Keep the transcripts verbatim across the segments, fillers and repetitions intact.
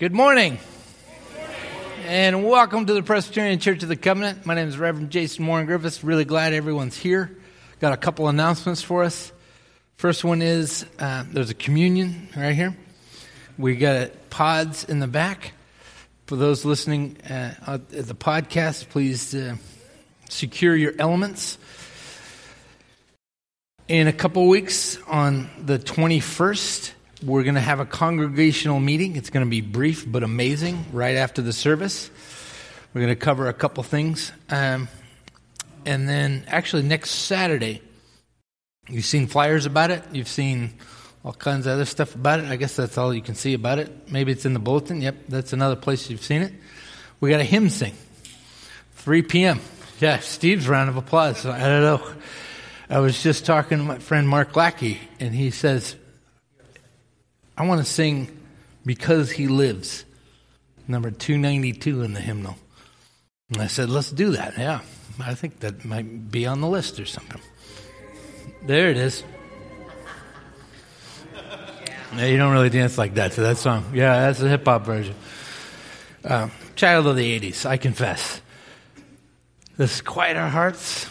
Good morning. Good morning, and welcome to the Presbyterian Church of the Covenant. My name is Reverend Jason Warren Griffiths. Really glad everyone's here. Got a couple announcements for us. First one is uh, there's a communion right here. We got pods in the back. For those listening uh, at the podcast, please uh, secure your elements. In a couple weeks, on the twenty-first, we're going to have a congregational meeting. It's going to be brief but amazing right after the service. We're going to cover a couple things. Um, and then actually next Saturday, you've seen flyers about it. You've seen all kinds of other stuff about it. I guess that's all you can see about it. Maybe it's in the bulletin. Yep, that's another place you've seen it. We got a hymn sing, three p.m. Yeah, Steve's round of applause. I don't know. I was just talking to my friend Mark Lackey, and he says, I want to sing Because He Lives, number two ninety-two in the hymnal. And I said, let's do that. Yeah, I think that might be on the list or something. There it is. Yeah, you don't really dance like that to that song. Yeah, that's the hip-hop version. Uh, child of the eighties, I confess. Let's quiet our hearts,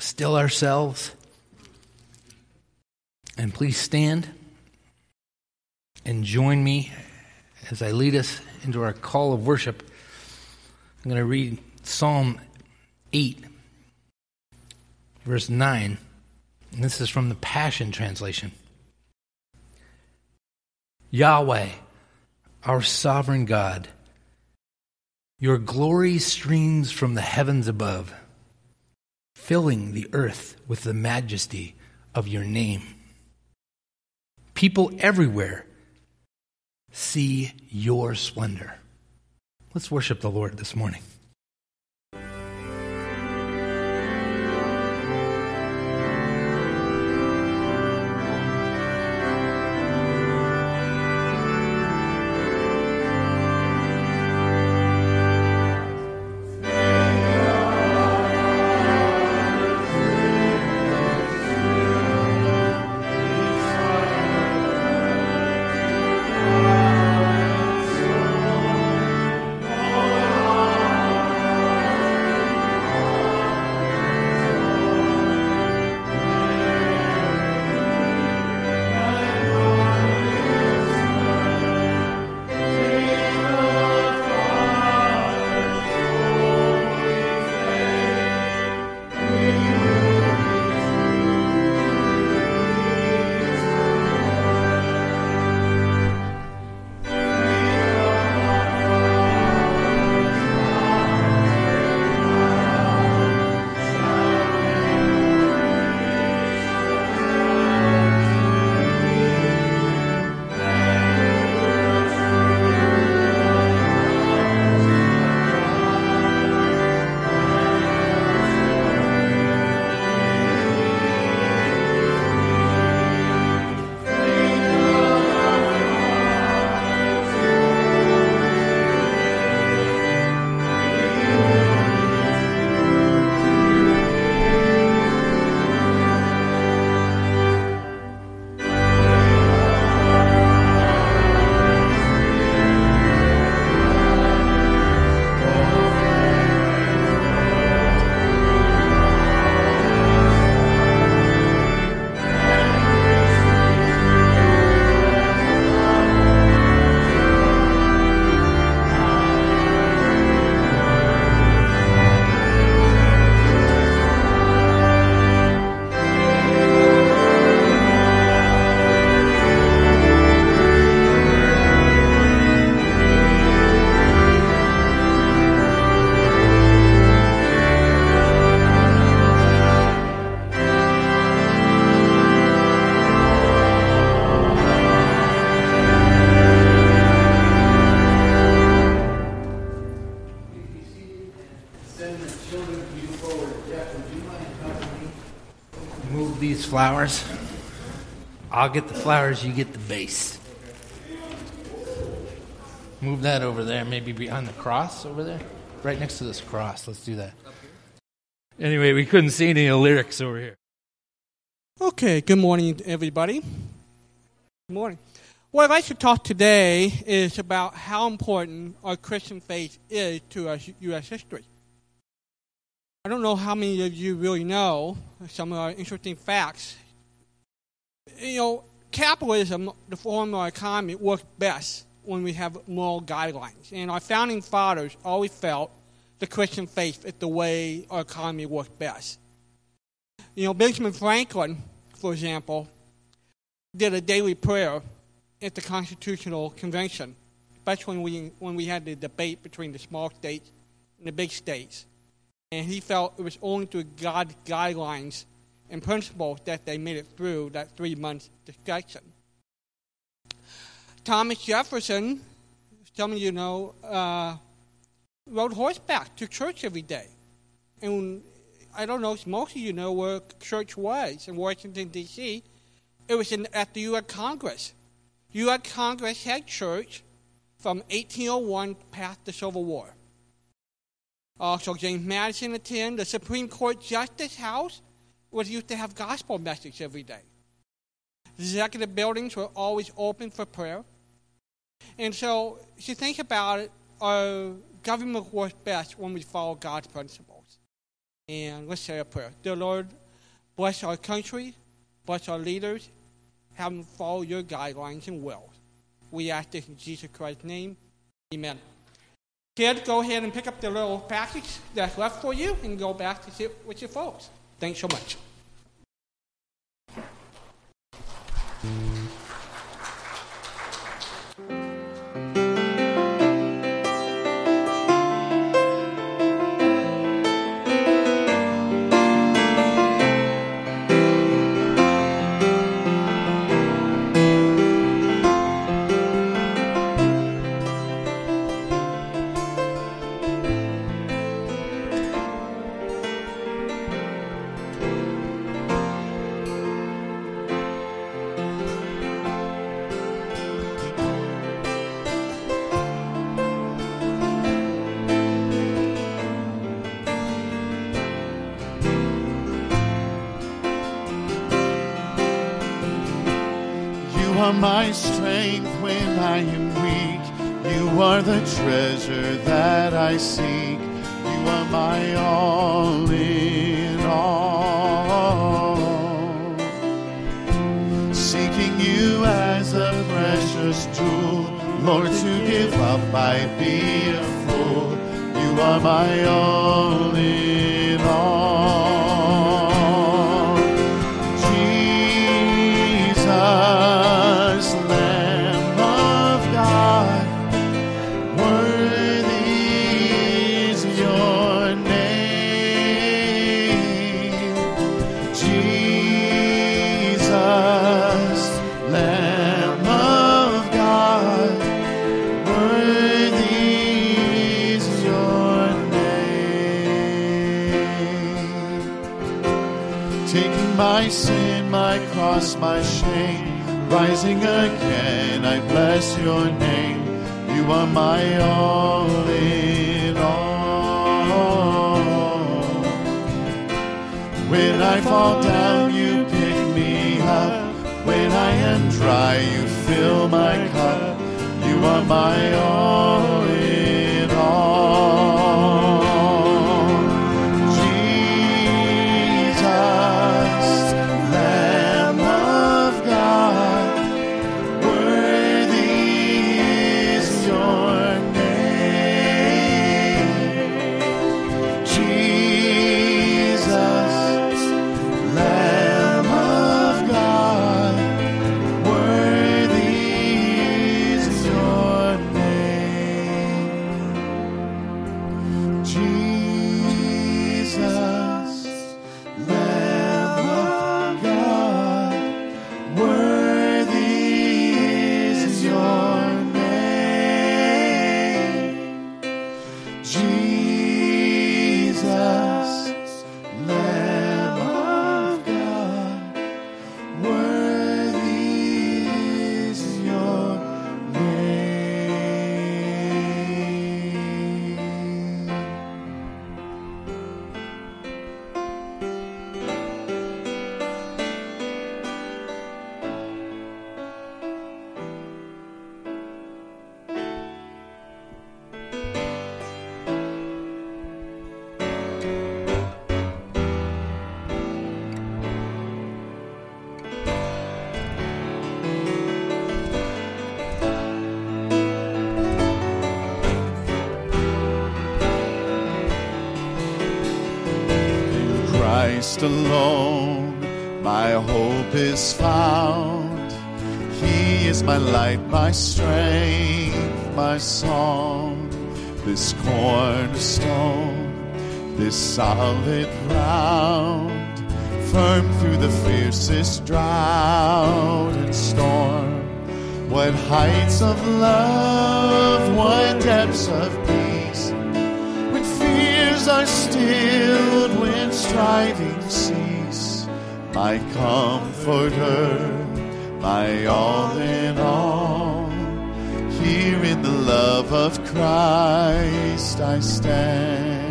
still ourselves. And please stand and join me as I lead us into our call of worship. I'm going to read Psalm eight, verse nine. And this is from the Passion Translation. Yahweh, our sovereign God, your glory streams from the heavens above, filling the earth with the majesty of your name. People everywhere see your splendor. Let's worship the Lord this morning. Flowers. I'll get the flowers, you get the vase. Move that over there, maybe behind the cross over there. Right next to this cross. Let's do that. Anyway, we couldn't see any of the lyrics over here. Okay, good morning, everybody. Good morning. What I'd like to talk today is about how important our Christian faith is to our U S history. I don't know how many of you really know some of our interesting facts. You know, capitalism, the form of our economy, works best when we have moral guidelines. And our founding fathers always felt the Christian faith is the way our economy works best. You know, Benjamin Franklin, for example, did a daily prayer at the Constitutional Convention, especially when we, when we had the debate between the small states and the big states. And he felt it was only through God's guidelines and principles that they made it through that three-month discussion. Thomas Jefferson, some of you know, uh, rode horseback to church every day. And I don't know if most of you know where church was in Washington, D C It was in, at the U S Congress. U S Congress had church from eighteen oh one past the Civil War. Also, James Madison attended. The Supreme Court Justice House was used to have gospel messages every day. The executive buildings were always open for prayer. And so, if you think about it, our government works best when we follow God's principles. And let's say a prayer. Dear Lord, bless our country, bless our leaders, have them follow your guidelines and will. We ask this in Jesus Christ's name. Amen. Kids, go ahead and pick up the little package that's left for you and go back to sit with your folks. Thanks so much. My strength when I am weak, you are the treasure that I seek. You are my all in all. Seeking you as a precious jewel, Lord, to give up I'd be a fool. You are my all in all. Jesus. My shame, rising again, I bless your name. You are my all in all. When I fall down, you pick me up. When I am dry, you fill my cup. You are my all in all. Christ alone my hope is found. He is my light, my strength, my song. This cornerstone, this solid ground, firm through the fiercest drought and storm. What heights of love, what depths of peace, when fears are stilled, when striving cease. My comforter, my all in all, here in the love of Christ I stand.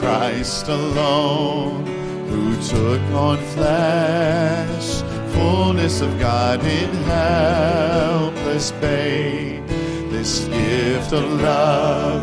Christ alone, who took on flesh, fullness of God in helpless babe, this gift of love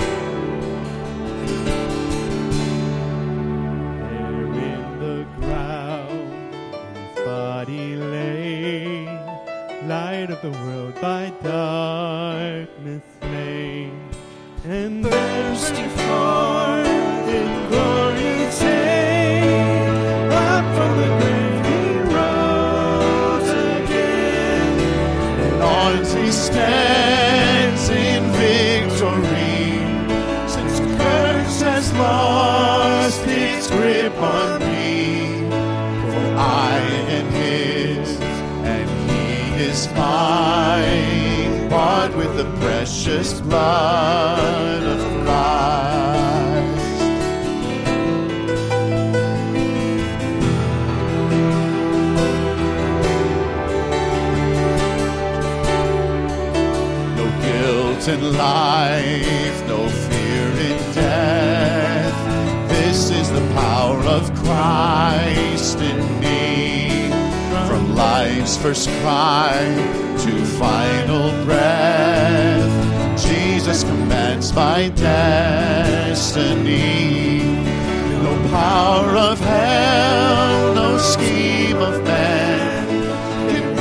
There in the ground his body lay, light of the world by darkness slain, and thirsty for in glory take, up from the grave he rose again, and on he stands in victory, since curse has lost its grip on me, for I am his, is mine, bought with the precious blood of Christ. No guilt in life, no fear in death, this is the power of Christ in me. From life's first cry to final breath, Jesus commands my destiny. No power of hell, no scheme of man can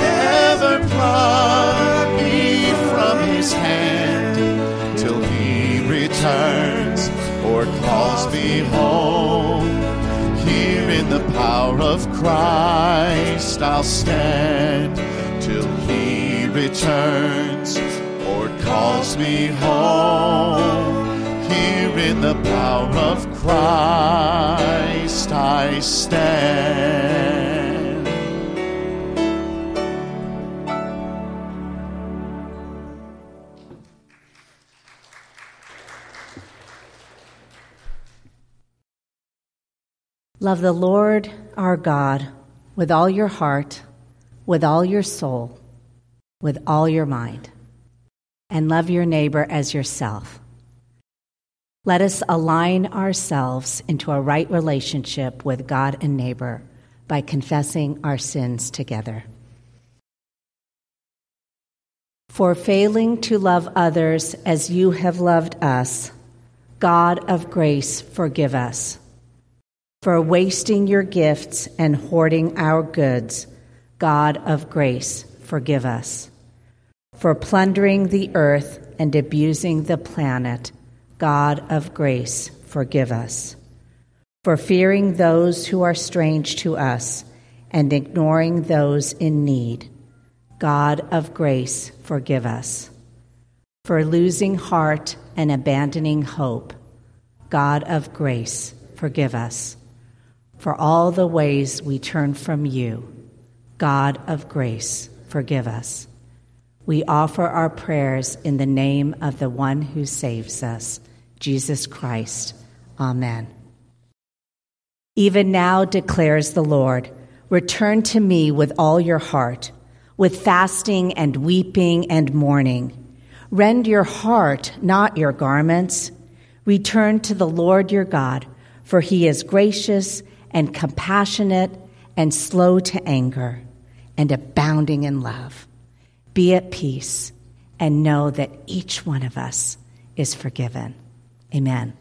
ever pluck me from his hand, till he returns or calls me home. Here in the power of Christ I'll stand, till he returns or calls me home. Here in the power of Christ I stand. Love the Lord our God with all your heart, with all your soul, with all your mind, and love your neighbor as yourself. Let us align ourselves into a right relationship with God and neighbor by confessing our sins together. For failing to love others as you have loved us, God of grace, forgive us. For wasting your gifts and hoarding our goods, God of grace, forgive us. For plundering the earth and abusing the planet, God of grace, forgive us. For fearing those who are strange to us and ignoring those in need, God of grace, forgive us. For losing heart and abandoning hope, God of grace, forgive us. For all the ways we turn from you, God of grace, forgive us. We offer our prayers in the name of the one who saves us, Jesus Christ. Amen. Even now declares the Lord, return to me with all your heart, with fasting and weeping and mourning. Rend your heart, not your garments. Return to the Lord your God, for he is gracious and compassionate and slow to anger and abounding in love. Be at peace and know that each one of us is forgiven. Amen.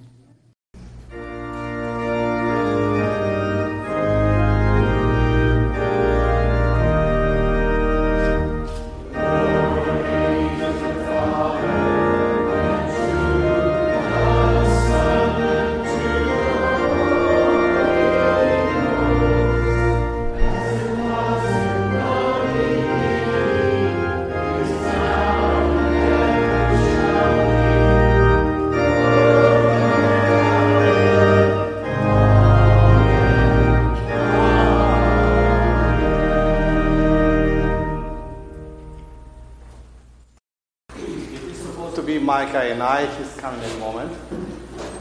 And I, he's coming in a moment.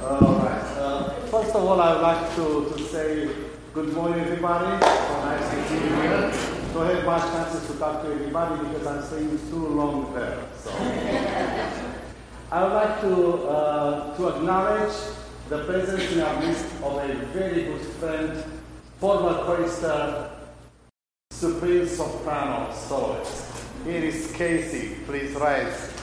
All right. Uh, first of all, I would like to, to say good morning, everybody. So nice to see you here. Don't have much chances to talk to everybody because I'm staying too long there. So I would like to uh, to acknowledge the presence in our midst of a very good friend, former chorister, supreme soprano soloist. Here is Casey. Please rise.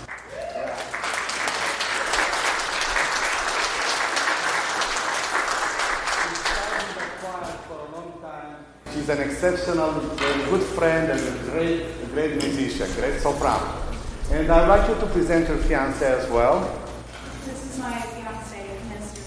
She's an exceptional, very good friend and a great, a great musician, great soprano. And I'd like you to present your fiancé as well. This is my fiancé, Mister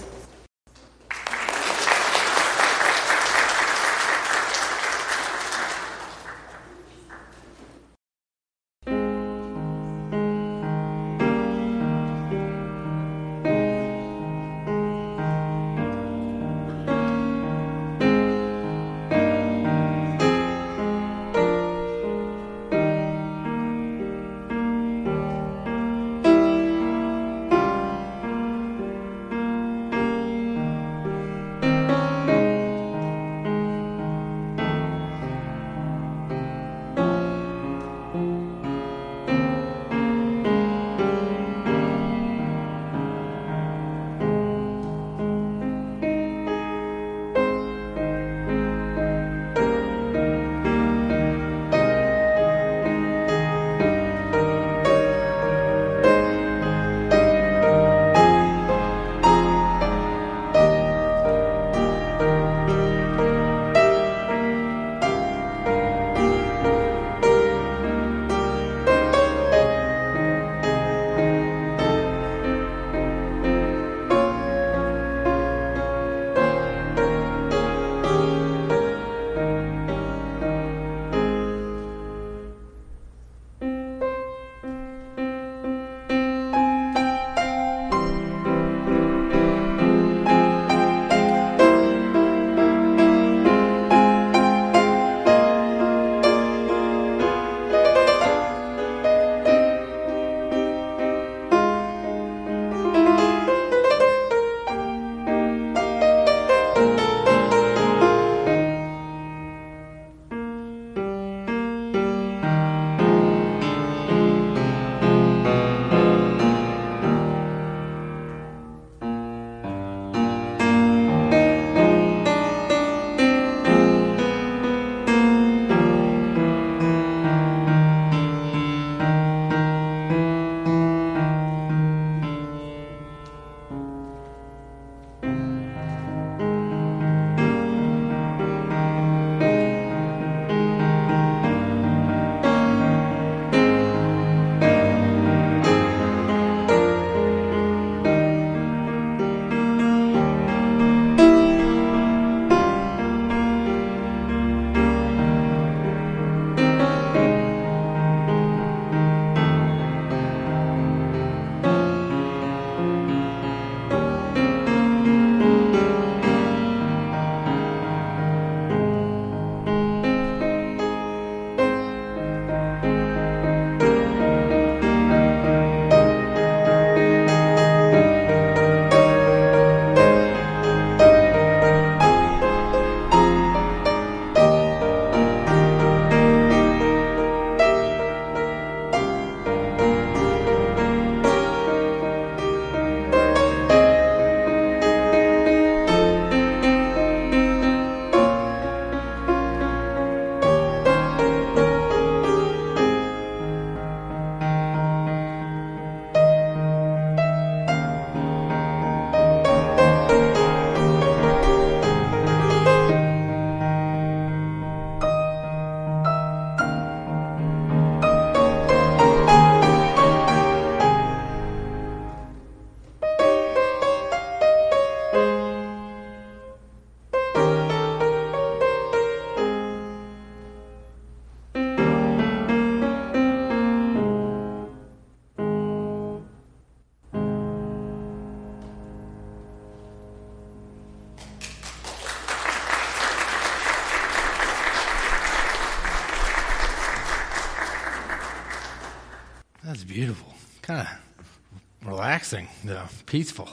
was beautiful. Kind of relaxing, though, peaceful.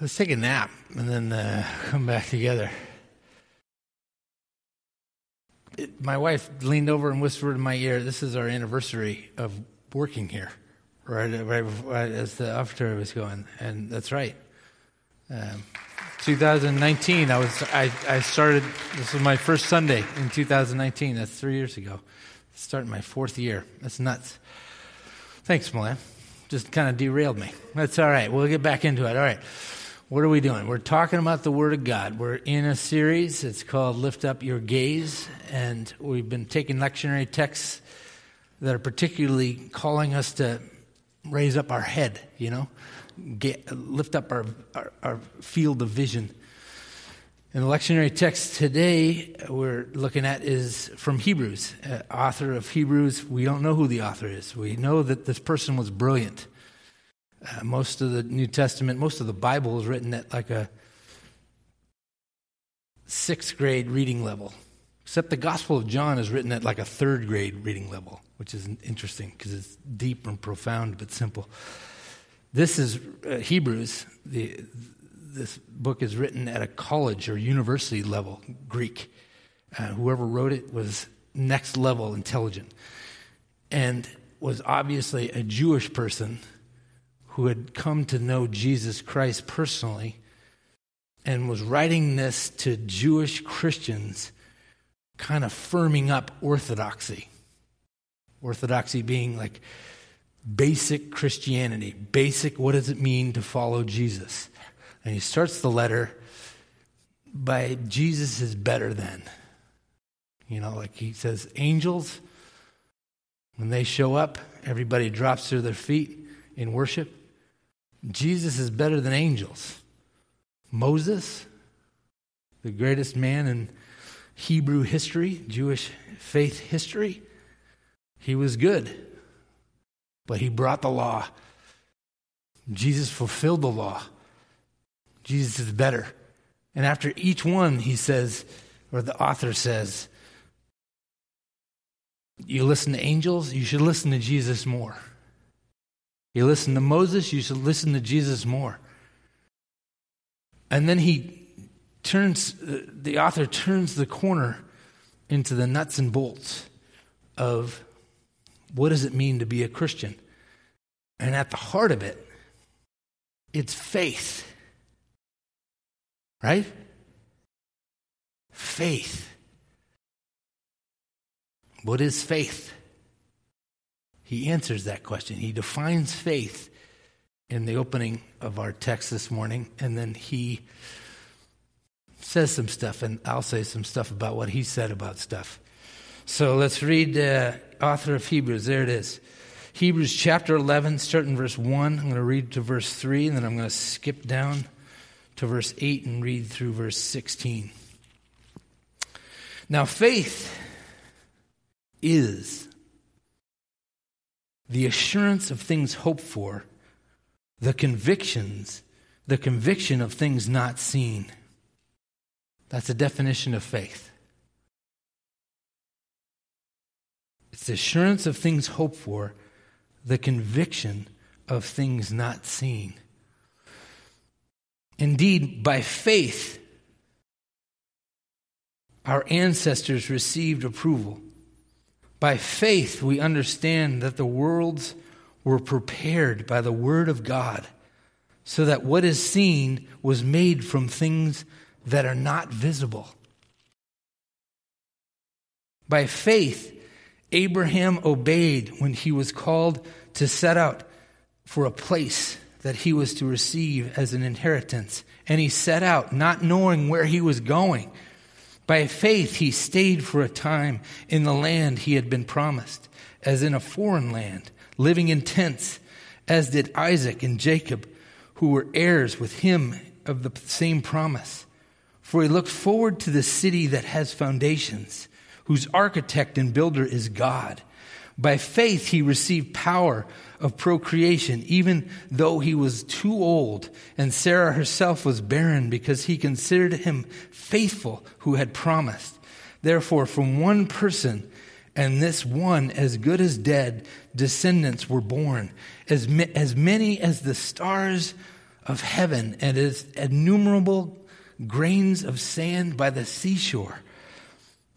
Let's take a nap and then uh, come back together. It, my wife leaned over and whispered in my ear, this is our anniversary of working here, right, right, before, right as the offertory was going. And that's right. Um, twenty nineteen, I was I, I started, this was my first Sunday in two thousand nineteen. That's three years ago. Starting my fourth year. That's nuts. Thanks, Milan. Just kind of derailed me. That's all right. We'll get back into it. All right. What are we doing? We're talking about the Word of God. We're in a series. It's called Lift Up Your Gaze. And we've been taking lectionary texts that are particularly calling us to raise up our head, you know, get, lift up our, our, our field of vision. And the lectionary text today we're looking at is from Hebrews, uh, author of Hebrews. We don't know who the author is. We know that this person was brilliant. Uh, most of the New Testament, most of the Bible is written at like a sixth grade reading level, except the Gospel of John is written at like a third grade reading level, which is interesting because it's deep and profound but simple. This is uh, Hebrews, the This book is written at a college or university level, Greek. Uh, whoever wrote it was next level intelligent and was obviously a Jewish person who had come to know Jesus Christ personally and was writing this to Jewish Christians, kind of firming up orthodoxy. Orthodoxy being like basic Christianity, basic what does it mean to follow Jesus? And he starts the letter by Jesus is better than. You know, like he says, angels, when they show up, everybody drops to their feet in worship. Jesus is better than angels. Moses, the greatest man in Hebrew history, Jewish faith history, he was good, but he brought the law. Jesus fulfilled the law. Jesus is better. And after each one, he says, or the author says, you listen to angels, you should listen to Jesus more. You listen to Moses, you should listen to Jesus more. And then he turns, the author turns the corner into the nuts and bolts of what does it mean to be a Christian? And at the heart of it, it's faith. Right? Faith. What is faith? He answers that question. He defines faith in the opening of our text this morning, and then he says some stuff, and I'll say some stuff about what he said about stuff. So let's read the uh, author of Hebrews. There it is. Hebrews chapter eleven, starting verse one. I'm going to read to verse three, and then I'm going to skip down to verse eight and read through verse sixteen. Now faith is the assurance of things hoped for, the convictions, the conviction of things not seen. That's a definition of faith. It's the assurance of things hoped for, the conviction of things not seen. Indeed, by faith, our ancestors received approval. By faith, we understand that the worlds were prepared by the Word of God, so that what is seen was made from things that are not visible. By faith, Abraham obeyed when he was called to set out for a place that he was to receive as an inheritance. And he set out, not knowing where he was going. By faith, he stayed for a time in the land he had been promised, as in a foreign land, living in tents, as did Isaac and Jacob, who were heirs with him of the same promise. For he looked forward to the city that has foundations, whose architect and builder is God. By faith, he received power of procreation, even though he was too old, and Sarah herself was barren because he considered him faithful who had promised. Therefore, from one person, and this one, as good as dead, descendants were born, as ma- as many as the stars of heaven and as innumerable grains of sand by the seashore.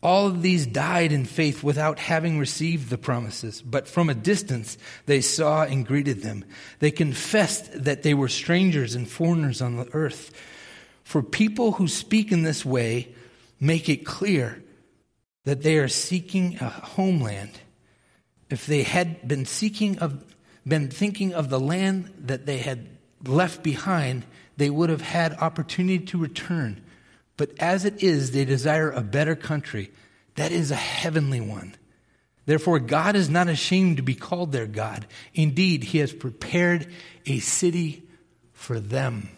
All of these died in faith without having received the promises, but from a distance they saw and greeted them. They confessed that they were strangers and foreigners on the earth. For people who speak in this way make it clear that they are seeking a homeland. If they had been seeking of, been thinking of the land that they had left behind, they would have had opportunity to return. But as it is, they desire a better country, that is a heavenly one. Therefore, God is not ashamed to be called their God. Indeed, he has prepared a city for them.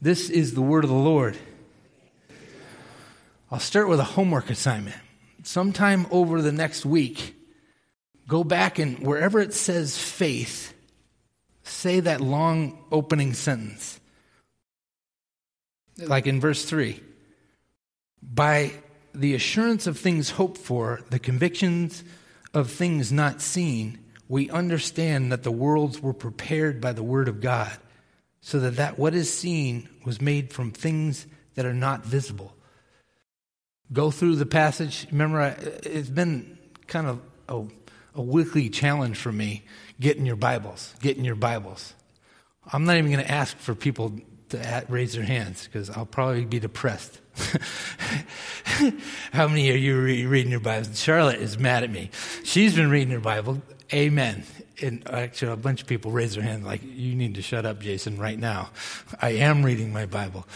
This is the word of the Lord. I'll start with a homework assignment. Sometime over the next week, go back and wherever it says faith, say that long opening sentence. Like in verse three, by the assurance of things hoped for, the convictions of things not seen, we understand that the worlds were prepared by the word of God, so that, that what is seen was made from things that are not visible. Go through the passage. Remember, it's been kind of a, a weekly challenge for me, getting your Bibles, getting your Bibles. I'm not even going to ask for people to raise their hands, because I'll probably be depressed. How many are you re- reading your Bible? Charlotte is mad at me. She's been reading her Bible. Amen. And actually, a bunch of people raise their hand like, you need to shut up, Jason, right now. I am reading my Bible.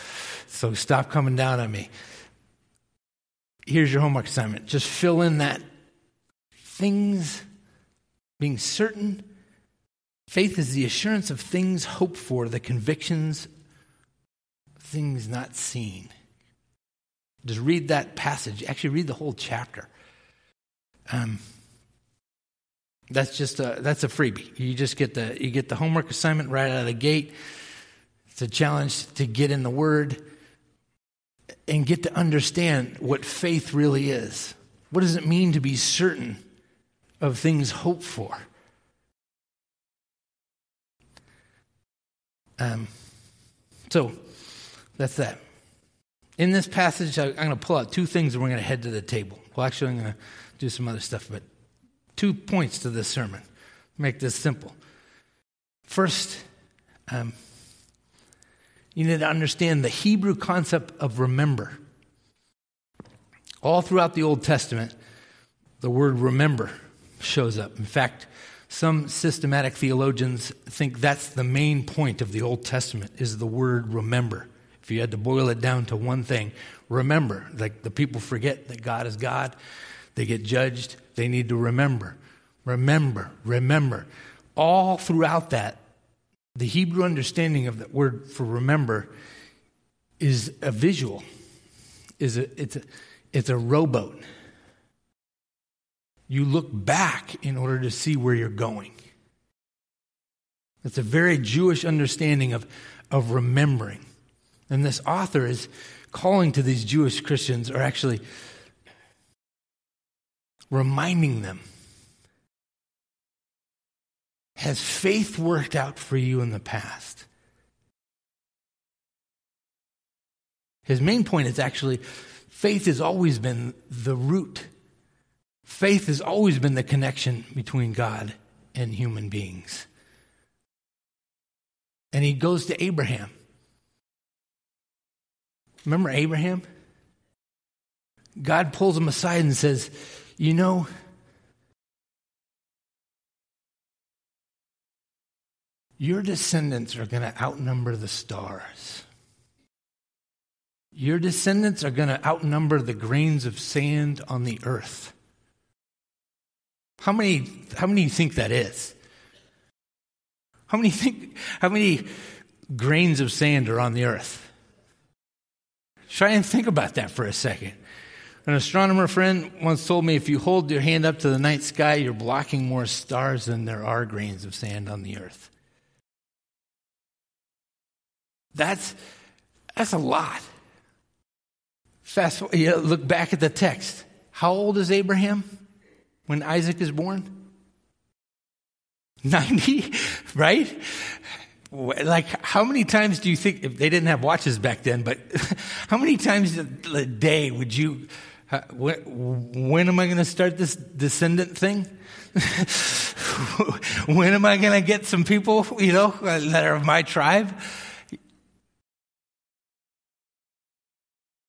So stop coming down on me. Here's your homework assignment. Just fill in that things, being certain. Faith is the assurance of things hoped for, the convictions things not seen. Just read that passage. Actually, read the whole chapter. Um, that's just a that's a freebie. You just get the you get the homework assignment right out of the gate. It's a challenge to get in the Word and get to understand what faith really is. What does it mean to be certain of things hoped for? Um. So. That's that. In this passage, I'm going to pull out two things and we're going to head to the table. Well, actually, I'm going to do some other stuff, but two points to this sermon. Make this simple. First, um, you need to understand the Hebrew concept of remember. All throughout the Old Testament, the word remember shows up. In fact, some systematic theologians think that's the main point of the Old Testament is the word remember. If you had to boil it down to one thing, remember. Like the people forget that God is God. They get judged. They need to remember. Remember. Remember. All throughout that, the Hebrew understanding of the word for remember is a visual. Is a, it's, a, it's a rowboat. You look back in order to see where you're going. It's a very Jewish understanding of, of remembering. And this author is calling to these Jewish Christians, or actually reminding them, has faith worked out for you in the past? His main point is actually, faith has always been the root. Faith has always been the connection between God and human beings. And he goes to Abraham. Remember Abraham? God pulls him aside and says, you know, your descendants are going to outnumber the stars. Your descendants are going to outnumber the grains of sand on the earth. How many how many think that is? How many think how many grains of sand are on the earth? Try and think about that for a second. An astronomer friend once told me, if you hold your hand up to the night sky, you're blocking more stars than there are grains of sand on the earth. That's that's a lot. Fast forward, you know, look back at the text. How old is Abraham? when Isaac is born? ninety, right? Like, how many times do you think, if they didn't have watches back then, but how many times a day would you, uh, when, when am I going to start this descendant thing? When am I going to get some people, you know, that are of my tribe?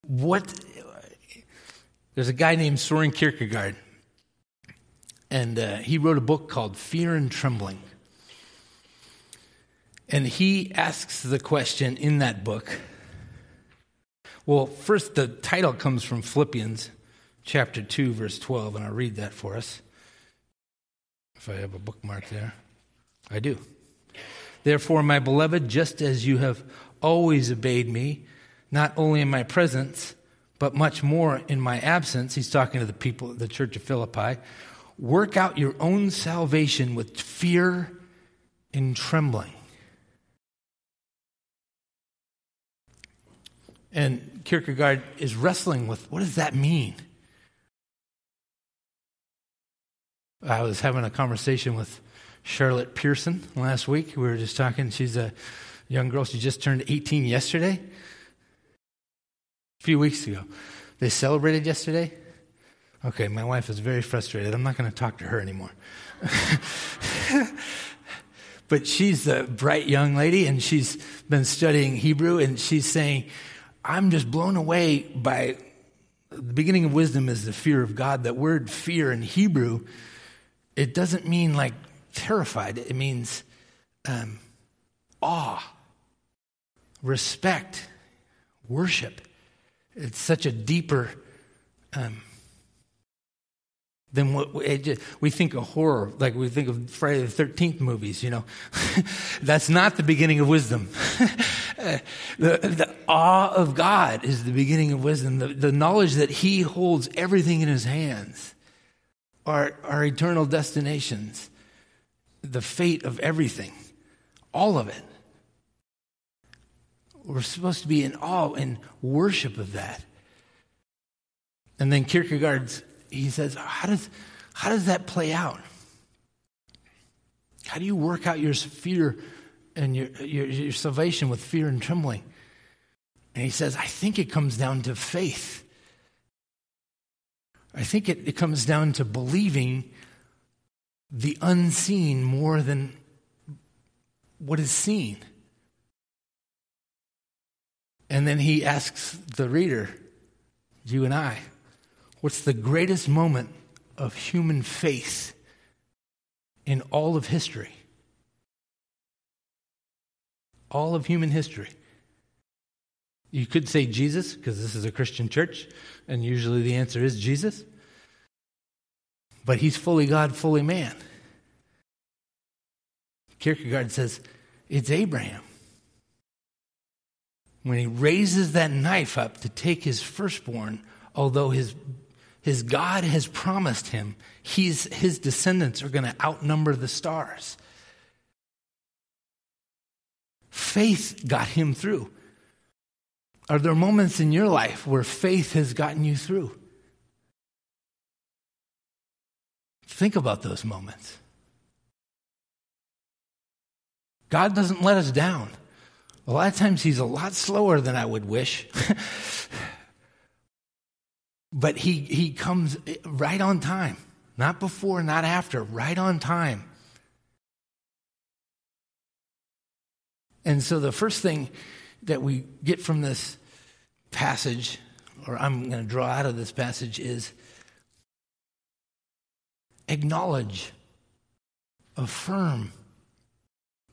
What, there's a guy named Søren Kierkegaard, and uh, he wrote a book called Fear and Trembling. And he asks the question in that book. Well, first, the title comes from Philippians chapter two, verse twelve, and I'll read that for us. If I have a bookmark there. I do. Therefore, my beloved, just as you have always obeyed me, not only in my presence, but much more in my absence, he's talking to the people at the church of Philippi, work out your own salvation with fear and trembling. And Kierkegaard is wrestling with, what does that mean? I was having a conversation with Charlotte Pearson last week. We were just talking. She's a young girl. She just turned eighteen yesterday, a few weeks ago. They celebrated yesterday. Okay, my wife is very frustrated. I'm not going to talk to her anymore. But she's a bright young lady, and she's been studying Hebrew, and she's saying, I'm just blown away by the beginning of wisdom is the fear of God. That word fear in Hebrew, it doesn't mean like terrified. It means um, awe, respect, worship. It's such a deeper um, than what we, just, we think of horror, like we think of Friday the thirteenth movies, you know. That's not the beginning of wisdom. Uh, the, the awe of God is the beginning of wisdom. The, the knowledge that he holds everything in his hands, our, our eternal destinations, the fate of everything, all of it. We're supposed to be in awe and worship of that. And then Kierkegaard's, he says, how does, how does that play out? How do you work out your fear and your, your your salvation with fear and trembling? And he says, I think it comes down to faith. I think it, it comes down to believing the unseen more than what is seen. And then he asks the reader, you and I, what's the greatest moment of human faith in all of history? All of human history. You could say Jesus, because this is a Christian church, and usually the answer is Jesus. But he's fully God, fully man. Kierkegaard says, it's Abraham. When he raises that knife up to take his firstborn, although his, his God has promised him, he's, his descendants are going to outnumber the stars. Faith got him through. Are there moments in your life where faith has gotten you through? Think about those moments. God doesn't let us down. A lot of times he's a lot slower than I would wish. But he, he comes right on time. Not before, not after. Right on time. And so the first thing that we get from this passage, or I'm going to draw out of this passage, is acknowledge, affirm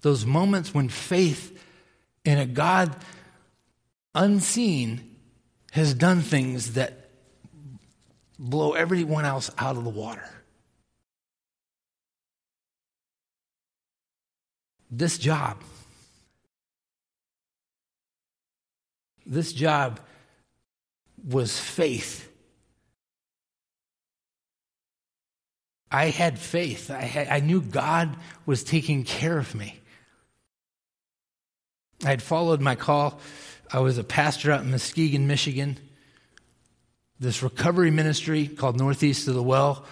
those moments when faith in a God unseen has done things that blow everyone else out of the water. This job This job was faith. I had faith. I, had, I knew God was taking care of me. I had followed my call. I was a pastor out in Muskegon, Michigan. This recovery ministry called Northeast of the Well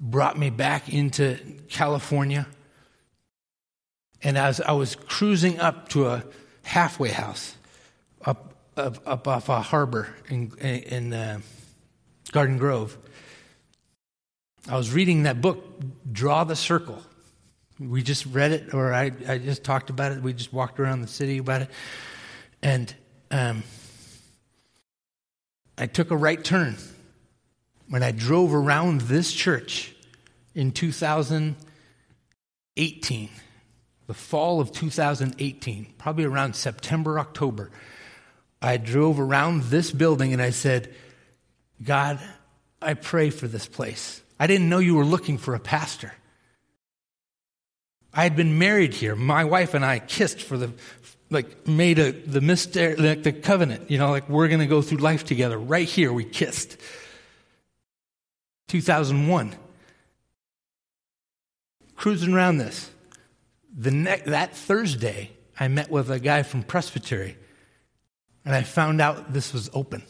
brought me back into California. And as I was cruising up to a halfway house up up, up off a harbor in in uh, Garden Grove, I was reading that book, Draw the Circle. We just read it, or I, I just talked about it. We just walked around the city about it. And um, I took a right turn when I drove around this church in two thousand eighteen, the fall of two thousand eighteen, probably around September, October. I drove around this building and I said, God, I pray for this place. I didn't know you were looking for a pastor. I had been married here. My wife and I kissed for the, like, made a, the myster, like the covenant, you know, like we're going to go through life together. Right here, we kissed. two thousand one. Cruising around this. The ne- that Thursday, I met with a guy from Presbytery, and I found out this was open.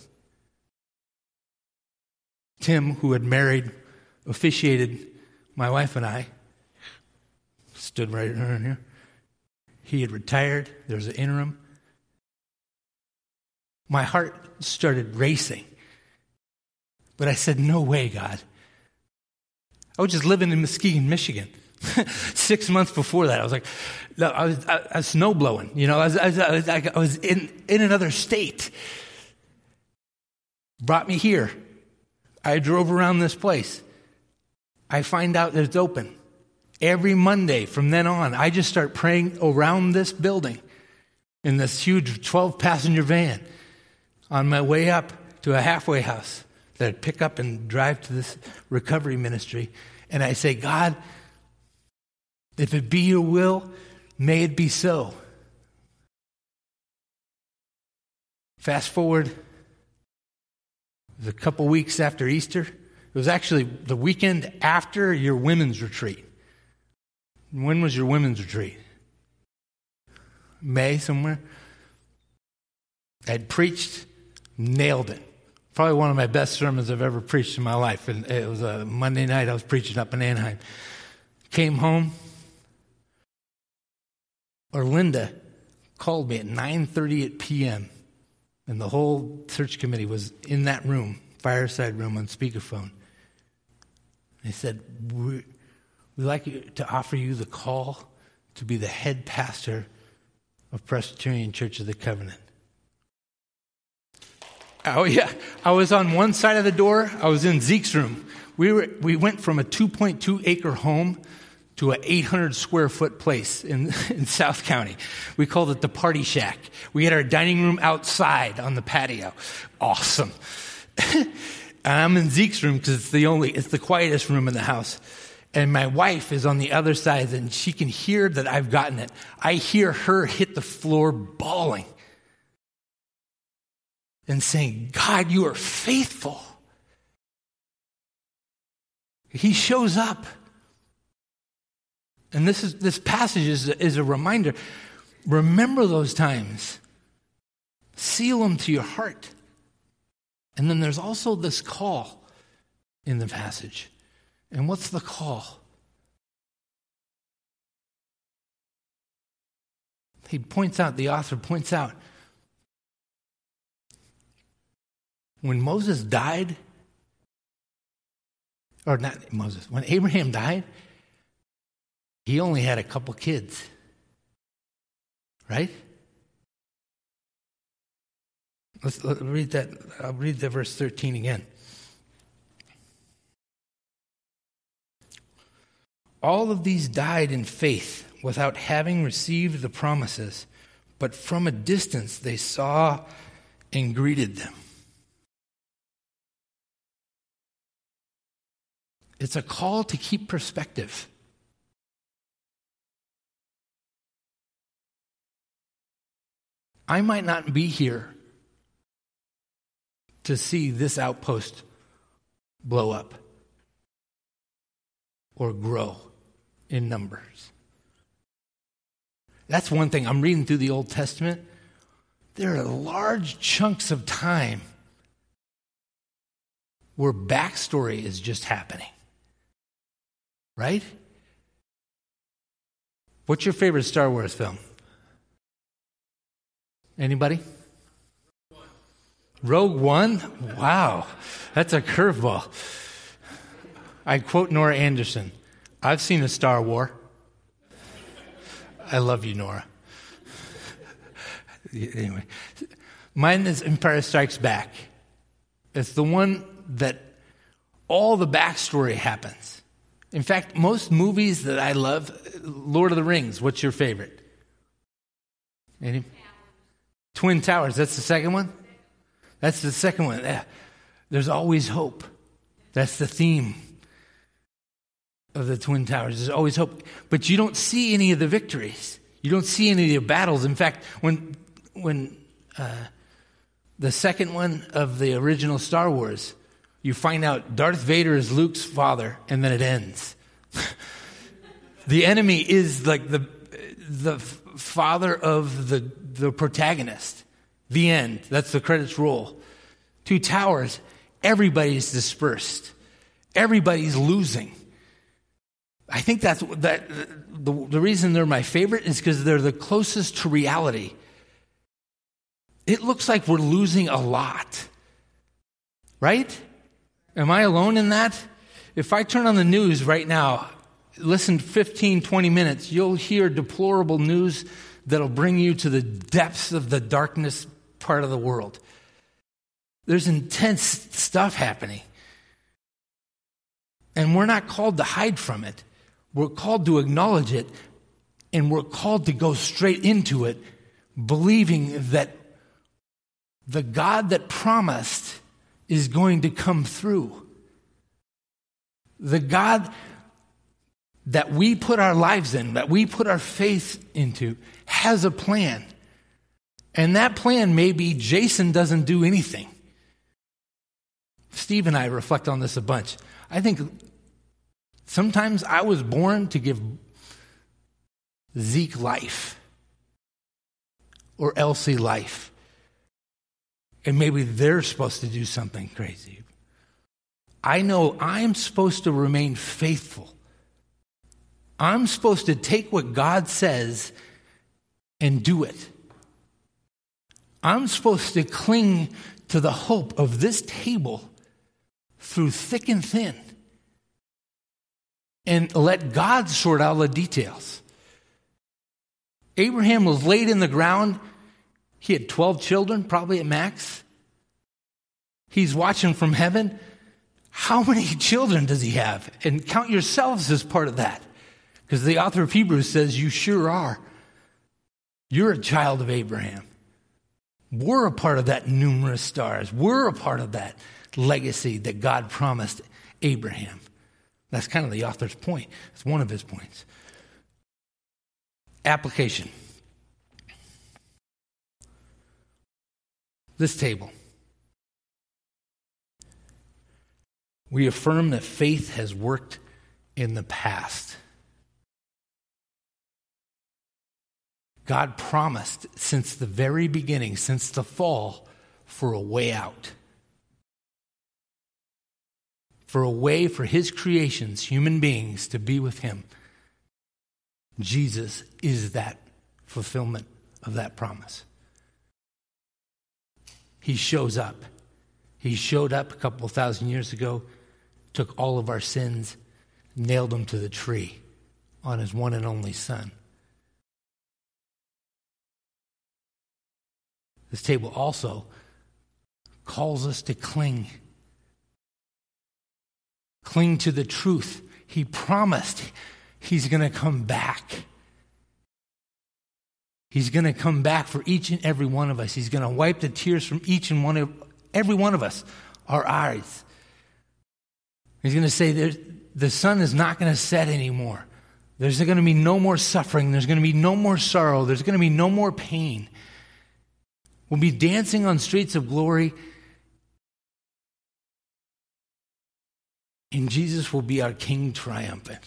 Tim, who had married, officiated my wife and I, stood right around here. He had retired. There was an interim. My heart started racing. But I said, no way, God. I was just living in Muskegon, Michigan. Six months before that, I was like, no, I was, I, I was snow blowing. You know, I was, I was, I was in, in another state. Brought me here. I drove around this place. I find out that it's open. Every Monday from then on, I just start praying around this building in this huge twelve-passenger van on my way up to a halfway house that I'd pick up and drive to this recovery ministry. And I say, God, if it be your will, may it be so. Fast forward, it was a couple weeks after Easter. It was actually the weekend after your women's retreat. When was your women's retreat? May, somewhere. I'd preached, nailed it. Probably one of my best sermons I've ever preached in my life. And it was a Monday night I was preaching up in Anaheim. Came home. Orlinda called me at nine thirty p.m. and the whole search committee was in that room, fireside room on speakerphone. They said, we're... We'd like to offer you the call to be the head pastor of Presbyterian Church of the Covenant. Oh, yeah. I was on one side of the door. I was in Zeke's room. We were we went from a two point two acre home to an eight hundred square foot place in, in South County. We called it the Party Shack. We had our dining room outside on the patio. Awesome. And I'm in Zeke's room because it's the only, it's the quietest room in the house. And my wife is on the other side, and she can hear that I've gotten it. I hear her hit the floor bawling and saying, God, you are faithful. He shows up. And this is this passage is, is a reminder. Remember those times. Seal them to your heart. And then there's also this call in the passage. And what's the call? He points out, the author points out, when Moses died, or not Moses, when Abraham died, he only had a couple kids, right? Let's, let's read that. I'll read the verse thirteen again. All of these died in faith without having received the promises, but from a distance they saw and greeted them. It's a call to keep perspective. I might not be here to see this outpost blow up or grow in numbers. That's one thing. I'm reading through the Old Testament. There are large chunks of time where backstory is just happening. Right? What's your favorite Star Wars film? Anybody? Rogue One? Wow, that's a curveball. I quote Nora Anderson. I've seen a Star War. I love you, Nora. Anyway, mine is Empire Strikes Back. It's the one that all the backstory happens. In fact, most movies that I love, Lord of the Rings, what's your favorite? Any? Twin Towers, that's the second one? That's the second one. Yeah. There's always hope. That's the theme of the Twin Towers. There's always hope. But you don't see any of the victories. You don't see any of the battles. In fact, when when uh, the second one of the original Star Wars, you find out Darth Vader is Luke's father, and then it ends. The enemy is like the the father of the the protagonist. The end. That's the credits roll. Two Towers, everybody's dispersed. Everybody's losing. I think that's that. The, the reason they're my favorite is because they're the closest to reality. It looks like we're losing a lot, right? Am I alone in that? If I turn on the news right now, listen fifteen, twenty minutes, you'll hear deplorable news that'll bring you to the depths of the darkness part of the world. There's intense stuff happening. And we're not called to hide from it. We're called to acknowledge it, and we're called to go straight into it, believing that the God that promised is going to come through. The God that we put our lives in, that we put our faith into, has a plan. And that plan may be Jason doesn't do anything. Steve and I reflect on this a bunch. I think sometimes I was born to give Zeke life or Elsie life. And maybe they're supposed to do something crazy. I know I'm supposed to remain faithful. I'm supposed to take what God says and do it. I'm supposed to cling to the hope of this table through thick and thin, and let God sort out the details. Abraham was laid in the ground. He had twelve children, probably at max. He's watching from heaven. How many children does he have? And count yourselves as part of that, because the author of Hebrews says you sure are. You're a child of Abraham. We're a part of that numerous stars. We're a part of that legacy that God promised Abraham. That's kind of the author's point. It's one of his points. Application. This table. We affirm that faith has worked in the past. God promised since the very beginning, since the fall, for a way out. For a way for his creations, human beings, to be with him. Jesus is that fulfillment of that promise. He shows up. He showed up a couple thousand years ago, took all of our sins, nailed them to the tree on his one and only Son. This table also calls us to cling. Cling to the truth. He promised he's going to come back. He's going to come back for each and every one of us. He's going to wipe the tears from each and one of every one of us, our eyes. He's going to say the sun is not going to set anymore. There's going to be no more suffering. There's going to be no more sorrow. There's going to be no more pain. We'll be dancing on streets of glory, and Jesus will be our King triumphant.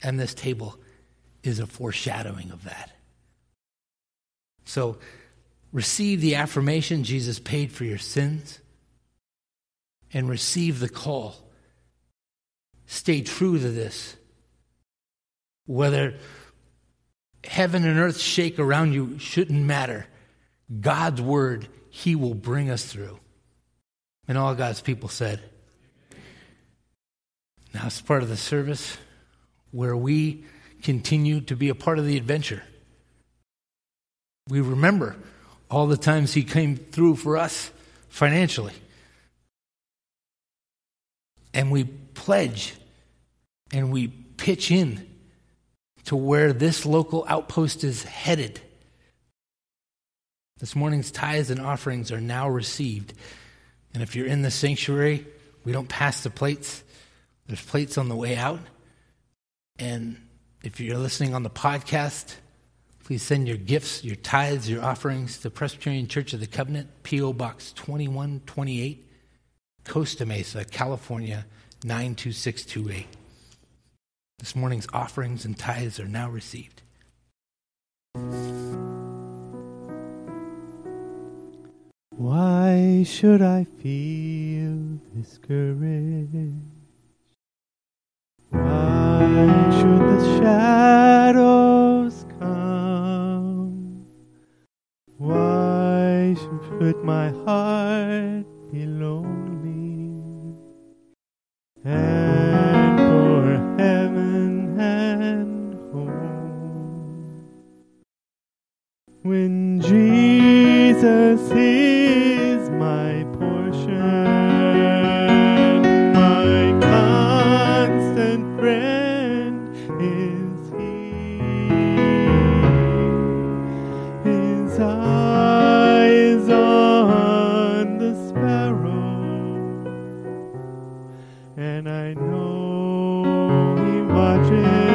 And this table is a foreshadowing of that. So receive the affirmation Jesus paid for your sins, and receive the call stay true to this. Whether heaven and earth shake around you shouldn't matter. God's word, he will bring us through. And all God's people said. Now it's part of the service where we continue to be a part of the adventure. We remember all the times he came through for us financially. And we pledge and we pitch in to where this local outpost is headed. This morning's tithes and offerings are now received. And if you're in the sanctuary, we don't pass the plates. There's plates on the way out. And if you're listening on the podcast, please send your gifts, your tithes, your offerings to Presbyterian Church of the Covenant, P O Box twenty-one twenty-eight, Costa Mesa, California, nine two six two eight. This morning's offerings and tithes are now received. Why should I feel discouraged? Why should the shadows come? Why should my heart be lonely? And for heaven and home, when Jesus is my portion, my constant friend is he. His eye is on the sparrow, and I know he watches.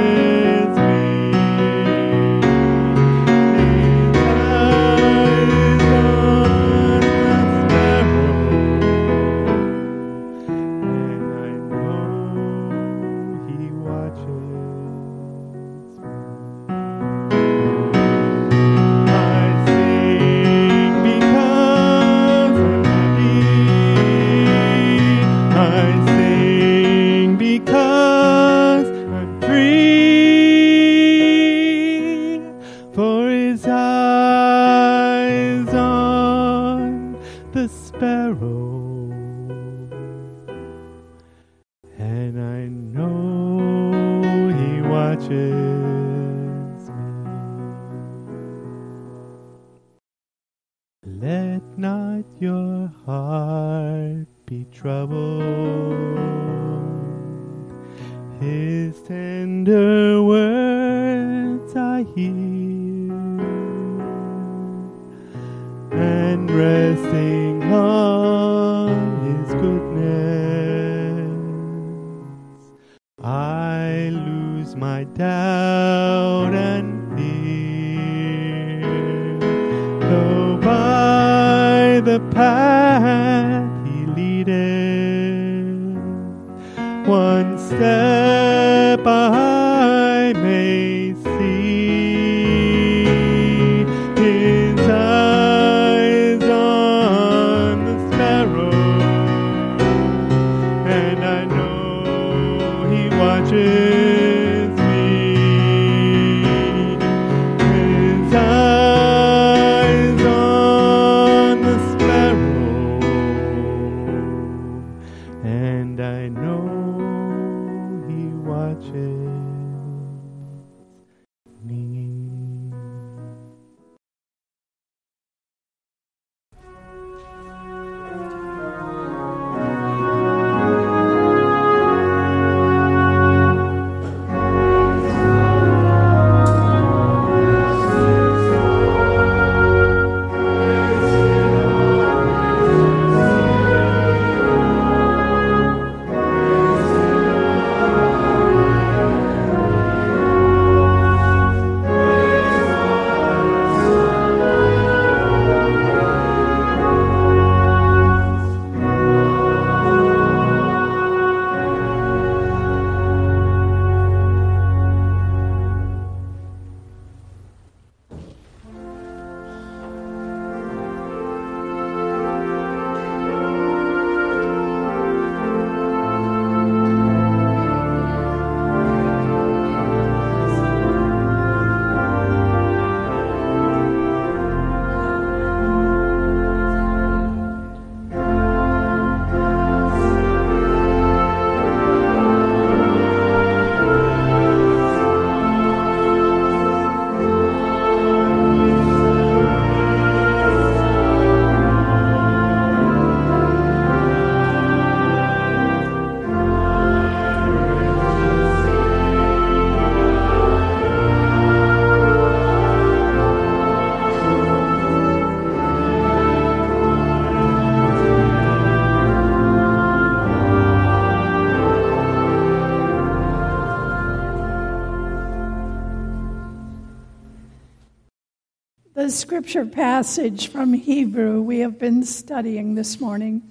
the scripture passage from Hebrew we have been studying this morning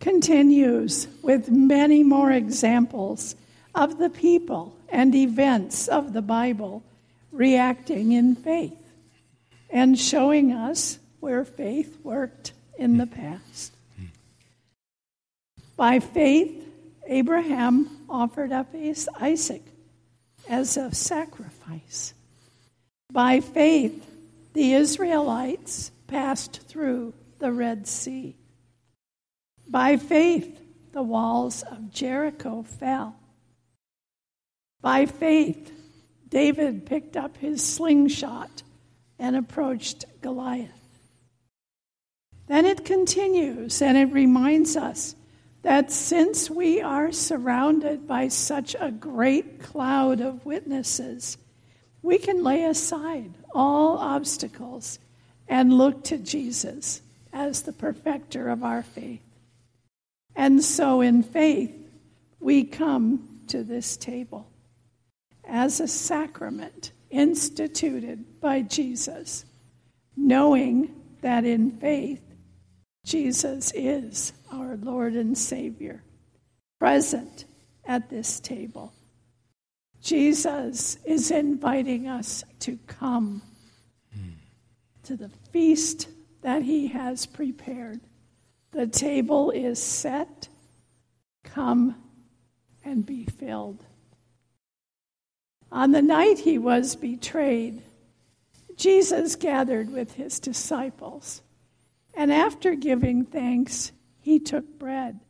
continues with many more examples of the people and events of the Bible reacting in faith and showing us where faith worked in the past. By faith, Abraham offered up his Isaac as a sacrifice. By faith, the Israelites passed through the Red Sea. By faith, the walls of Jericho fell. By faith, David picked up his slingshot and approached Goliath. Then it continues, and it reminds us that since we are surrounded by such a great cloud of witnesses, we can lay aside all obstacles and look to Jesus as the perfecter of our faith. And so in faith, we come to this table as a sacrament instituted by Jesus, knowing that in faith, Jesus is our Lord and Savior, present at this table. Jesus is inviting us to come mm. to the feast that he has prepared. The table is set. Come and be filled. On the night he was betrayed, Jesus gathered with his disciples. And after giving thanks, he took bread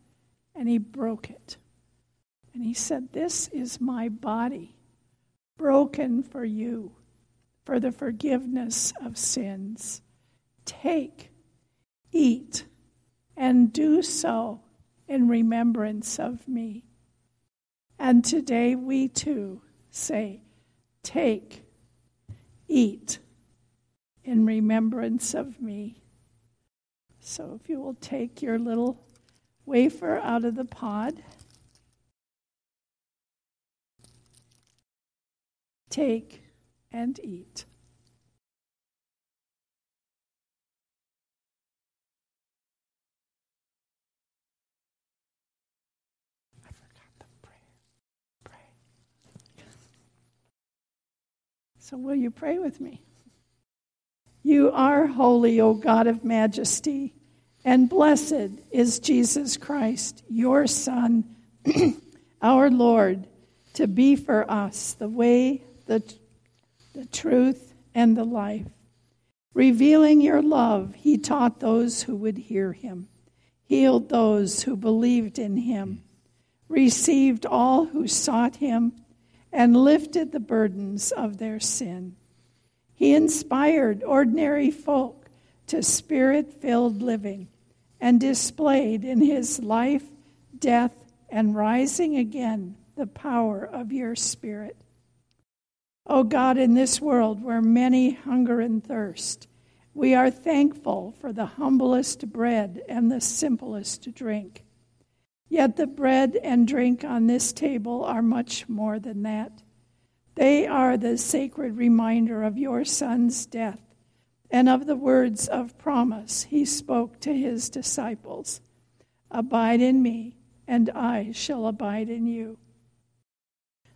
and he broke it. And he said, "This is my body, broken for you, for the forgiveness of sins. Take, eat, and do so in remembrance of me." And today we too say, "Take, eat, in remembrance of me." So if you will take your little wafer out of the pod. Take and eat. I forgot the prayer. Pray. So will you pray with me? You are holy, O God of majesty, and blessed is Jesus Christ, your Son, our Lord, to be for us the way, the, the truth, and the life. Revealing your love, he taught those who would hear him, healed those who believed in him, received all who sought him, and lifted the burdens of their sin. He inspired ordinary folk to spirit-filled living and displayed in his life, death, and rising again the power of your Spirit. O God, in this world where many hunger and thirst, we are thankful for the humblest bread and the simplest drink. Yet the bread and drink on this table are much more than that. They are the sacred reminder of your Son's death and of the words of promise he spoke to his disciples. "Abide in me, and I shall abide in you."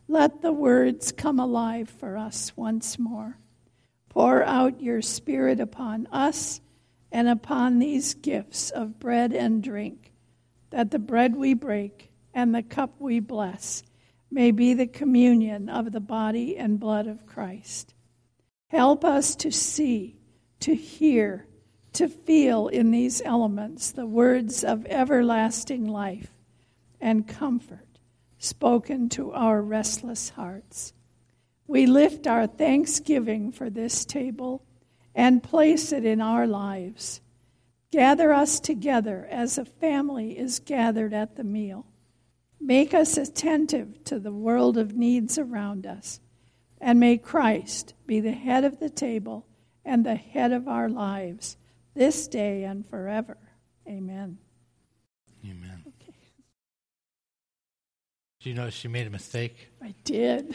Let the words come alive for us once more. Pour out your Spirit upon us and upon these gifts of bread and drink, that the bread we break and the cup we bless may be the communion of the body and blood of Christ. Help us to see, to hear, to feel in these elements the words of everlasting life and comfort spoken to our restless hearts. We lift our thanksgiving for this table and place it in our lives. Gather us together as a family is gathered at the meal. Make us attentive to the world of needs around us, and may Christ be the head of the table and the head of our lives this day and forever. Amen. Amen. Do you know she made a mistake? I did.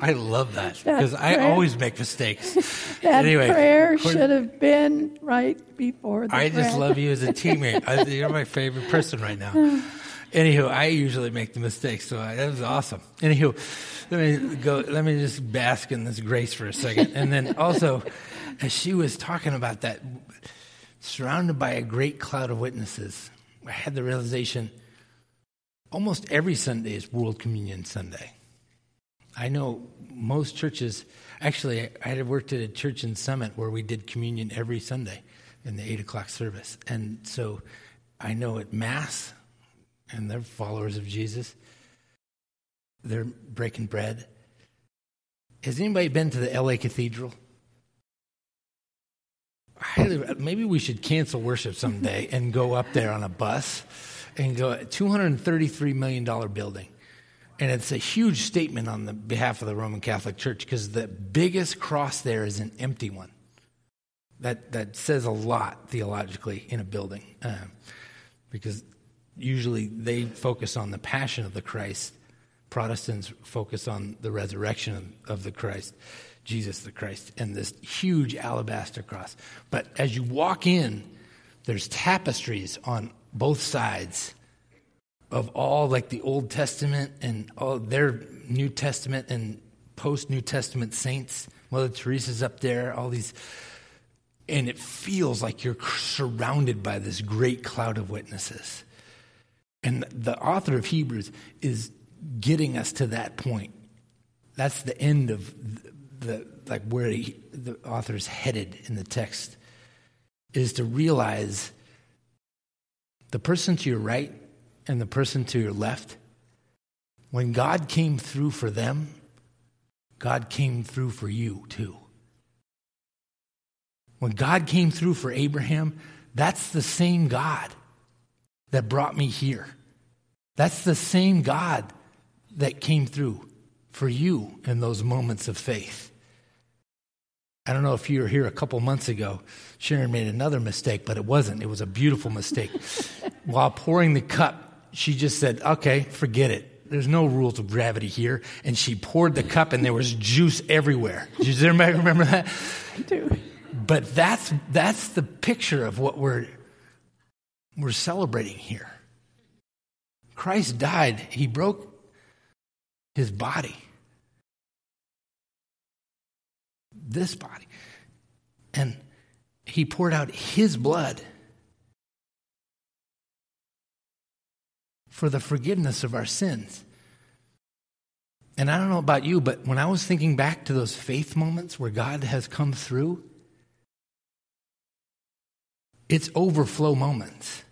I love that, because I always make mistakes. that anyway, prayer should have been right before the I prayer. Just love you as a teammate. I, you're my favorite person right now. Anywho, I usually make the mistake, so I, that was awesome. Anywho, let me go. Let me just bask in this grace for a second. And then also, as she was talking about that, surrounded by a great cloud of witnesses, I had the realization, almost every Sunday is World Communion Sunday. I know most churches, actually, I had worked at a church in Summit where we did communion every Sunday in the eight o'clock service. And so I know at Mass, and they're followers of Jesus, they're breaking bread. Has anybody been to the L A Cathedral? Highly, maybe we should cancel worship someday and go up there on a bus. And go two hundred thirty-three million dollars building. And it's a huge statement on the behalf of the Roman Catholic Church, because the biggest cross there is an empty one. That that says a lot theologically in a building, um, because usually they focus on the passion of the Christ. Protestants focus on the resurrection of the Christ, Jesus the Christ, and this huge alabaster cross. But as you walk in, there's tapestries on both sides of all, like, the Old Testament and all their New Testament and post-New Testament saints. Mother Teresa's up there, all these. And it feels like you're surrounded by this great cloud of witnesses. And the author of Hebrews is getting us to that point. That's the end of the, the like where he, the author's headed in the text, is to realize the person to your right and the person to your left, when God came through for them, God came through for you too. When God came through for Abraham, that's the same God that brought me here. That's the same God that came through for you in those moments of faith. I don't know if you were here a couple months ago. Sharon made another mistake, but it wasn't. It was a beautiful mistake. While pouring the cup, she just said, okay, forget it. There's no rules of gravity here. And she poured the cup, and there was juice everywhere. Does everybody remember that? I do. But that's that's the picture of what we're we're celebrating here. Christ died. He broke his body. This body. And he poured out his blood for the forgiveness of our sins. And I don't know about you, but when I was thinking back to those faith moments where God has come through, it's overflow moments.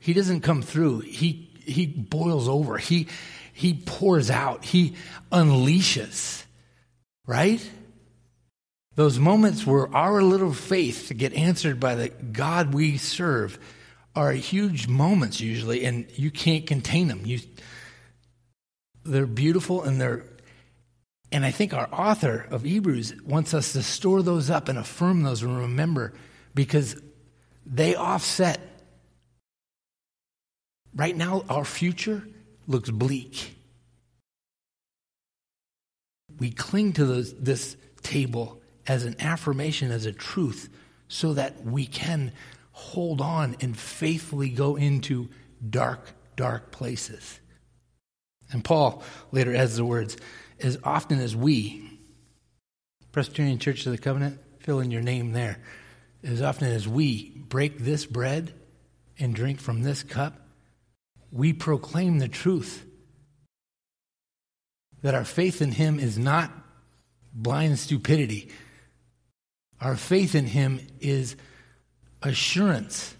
He doesn't come through. He he boils over. He he pours out. He unleashes. Right? Those moments where our little faith get answered by the God we serve are huge moments usually, and you can't contain them. You, they're beautiful, and they're, and I think our author of Hebrews wants us to store those up and affirm those and remember, because they offset. Right now, our future looks bleak. We cling to those, this table as an affirmation, as a truth, so that we can hold on and faithfully go into dark, dark places. And Paul later adds the words, as often as we, Presbyterian Church of the Covenant, fill in your name there, as often as we break this bread and drink from this cup, we proclaim the truth that our faith in him is not blind stupidity. Our faith in him is assurance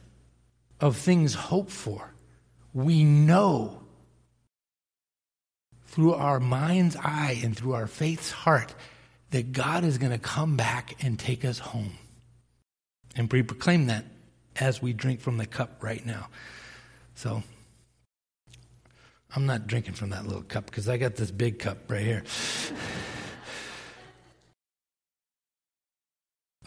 of things hoped for. We know through our mind's eye and through our faith's heart that God is going to come back and take us home. And we proclaim that as we drink from the cup right now. So I'm not drinking from that little cup, because I got this big cup right here.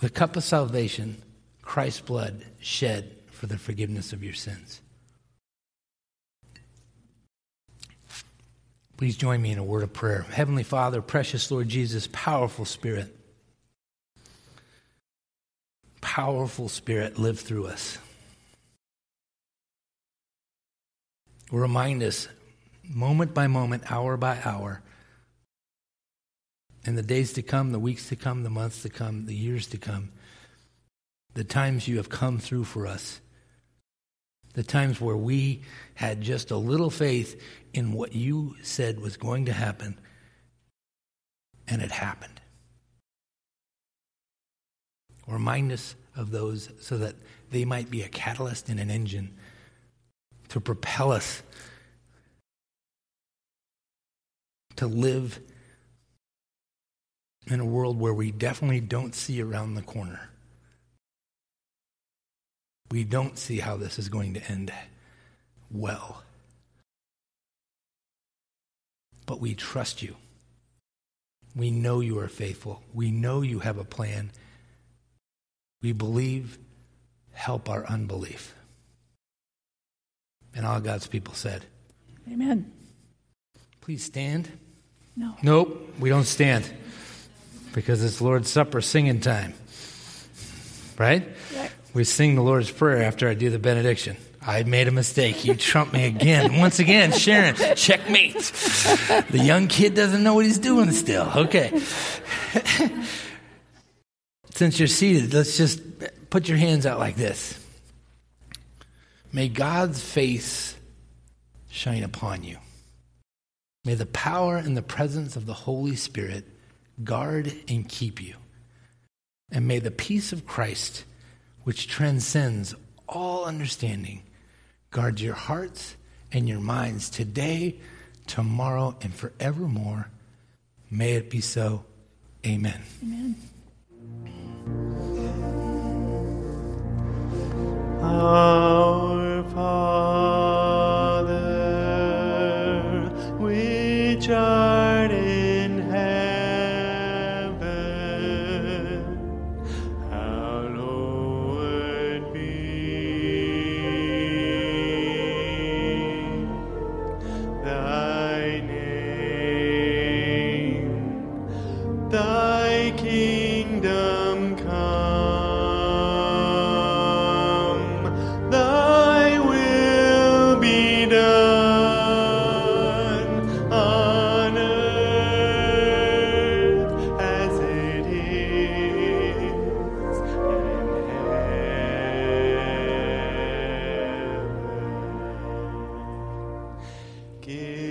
The cup of salvation, Christ's blood shed for the forgiveness of your sins. Please join me in a word of prayer. Heavenly Father, precious Lord Jesus, powerful Spirit. Powerful Spirit, live through us. Remind us, moment by moment, hour by hour, in the days to come, the weeks to come, the months to come, the years to come, the times you have come through for us, the times where we had just a little faith in what you said was going to happen, and it happened. Remind us of those so that they might be a catalyst and an engine to propel us to live in a world where we definitely don't see around the corner. We don't see how this is going to end well. But we trust you. We know you are faithful. We know you have a plan. We believe. Help our unbelief. And all God's people said, amen. Please stand. No. Nope, we don't stand. Because it's Lord's Supper singing time. Right? Right. We sing the Lord's Prayer after I do the benediction. I made a mistake. You trumped me again. Once again, Sharon, checkmate. The young kid doesn't know what he's doing still. Okay. Since you're seated, let's just put your hands out like this. May God's face shine upon you. May the power and the presence of the Holy Spirit guard and keep you. And may the peace of Christ, which transcends all understanding, guard your hearts and your minds today, tomorrow, and forevermore. May it be so. Amen. Amen. Our Father, which art in heaven, hallowed be thy name, thy kingdom come. Yeah.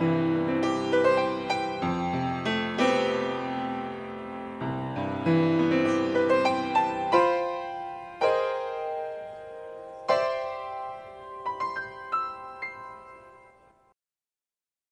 Amen.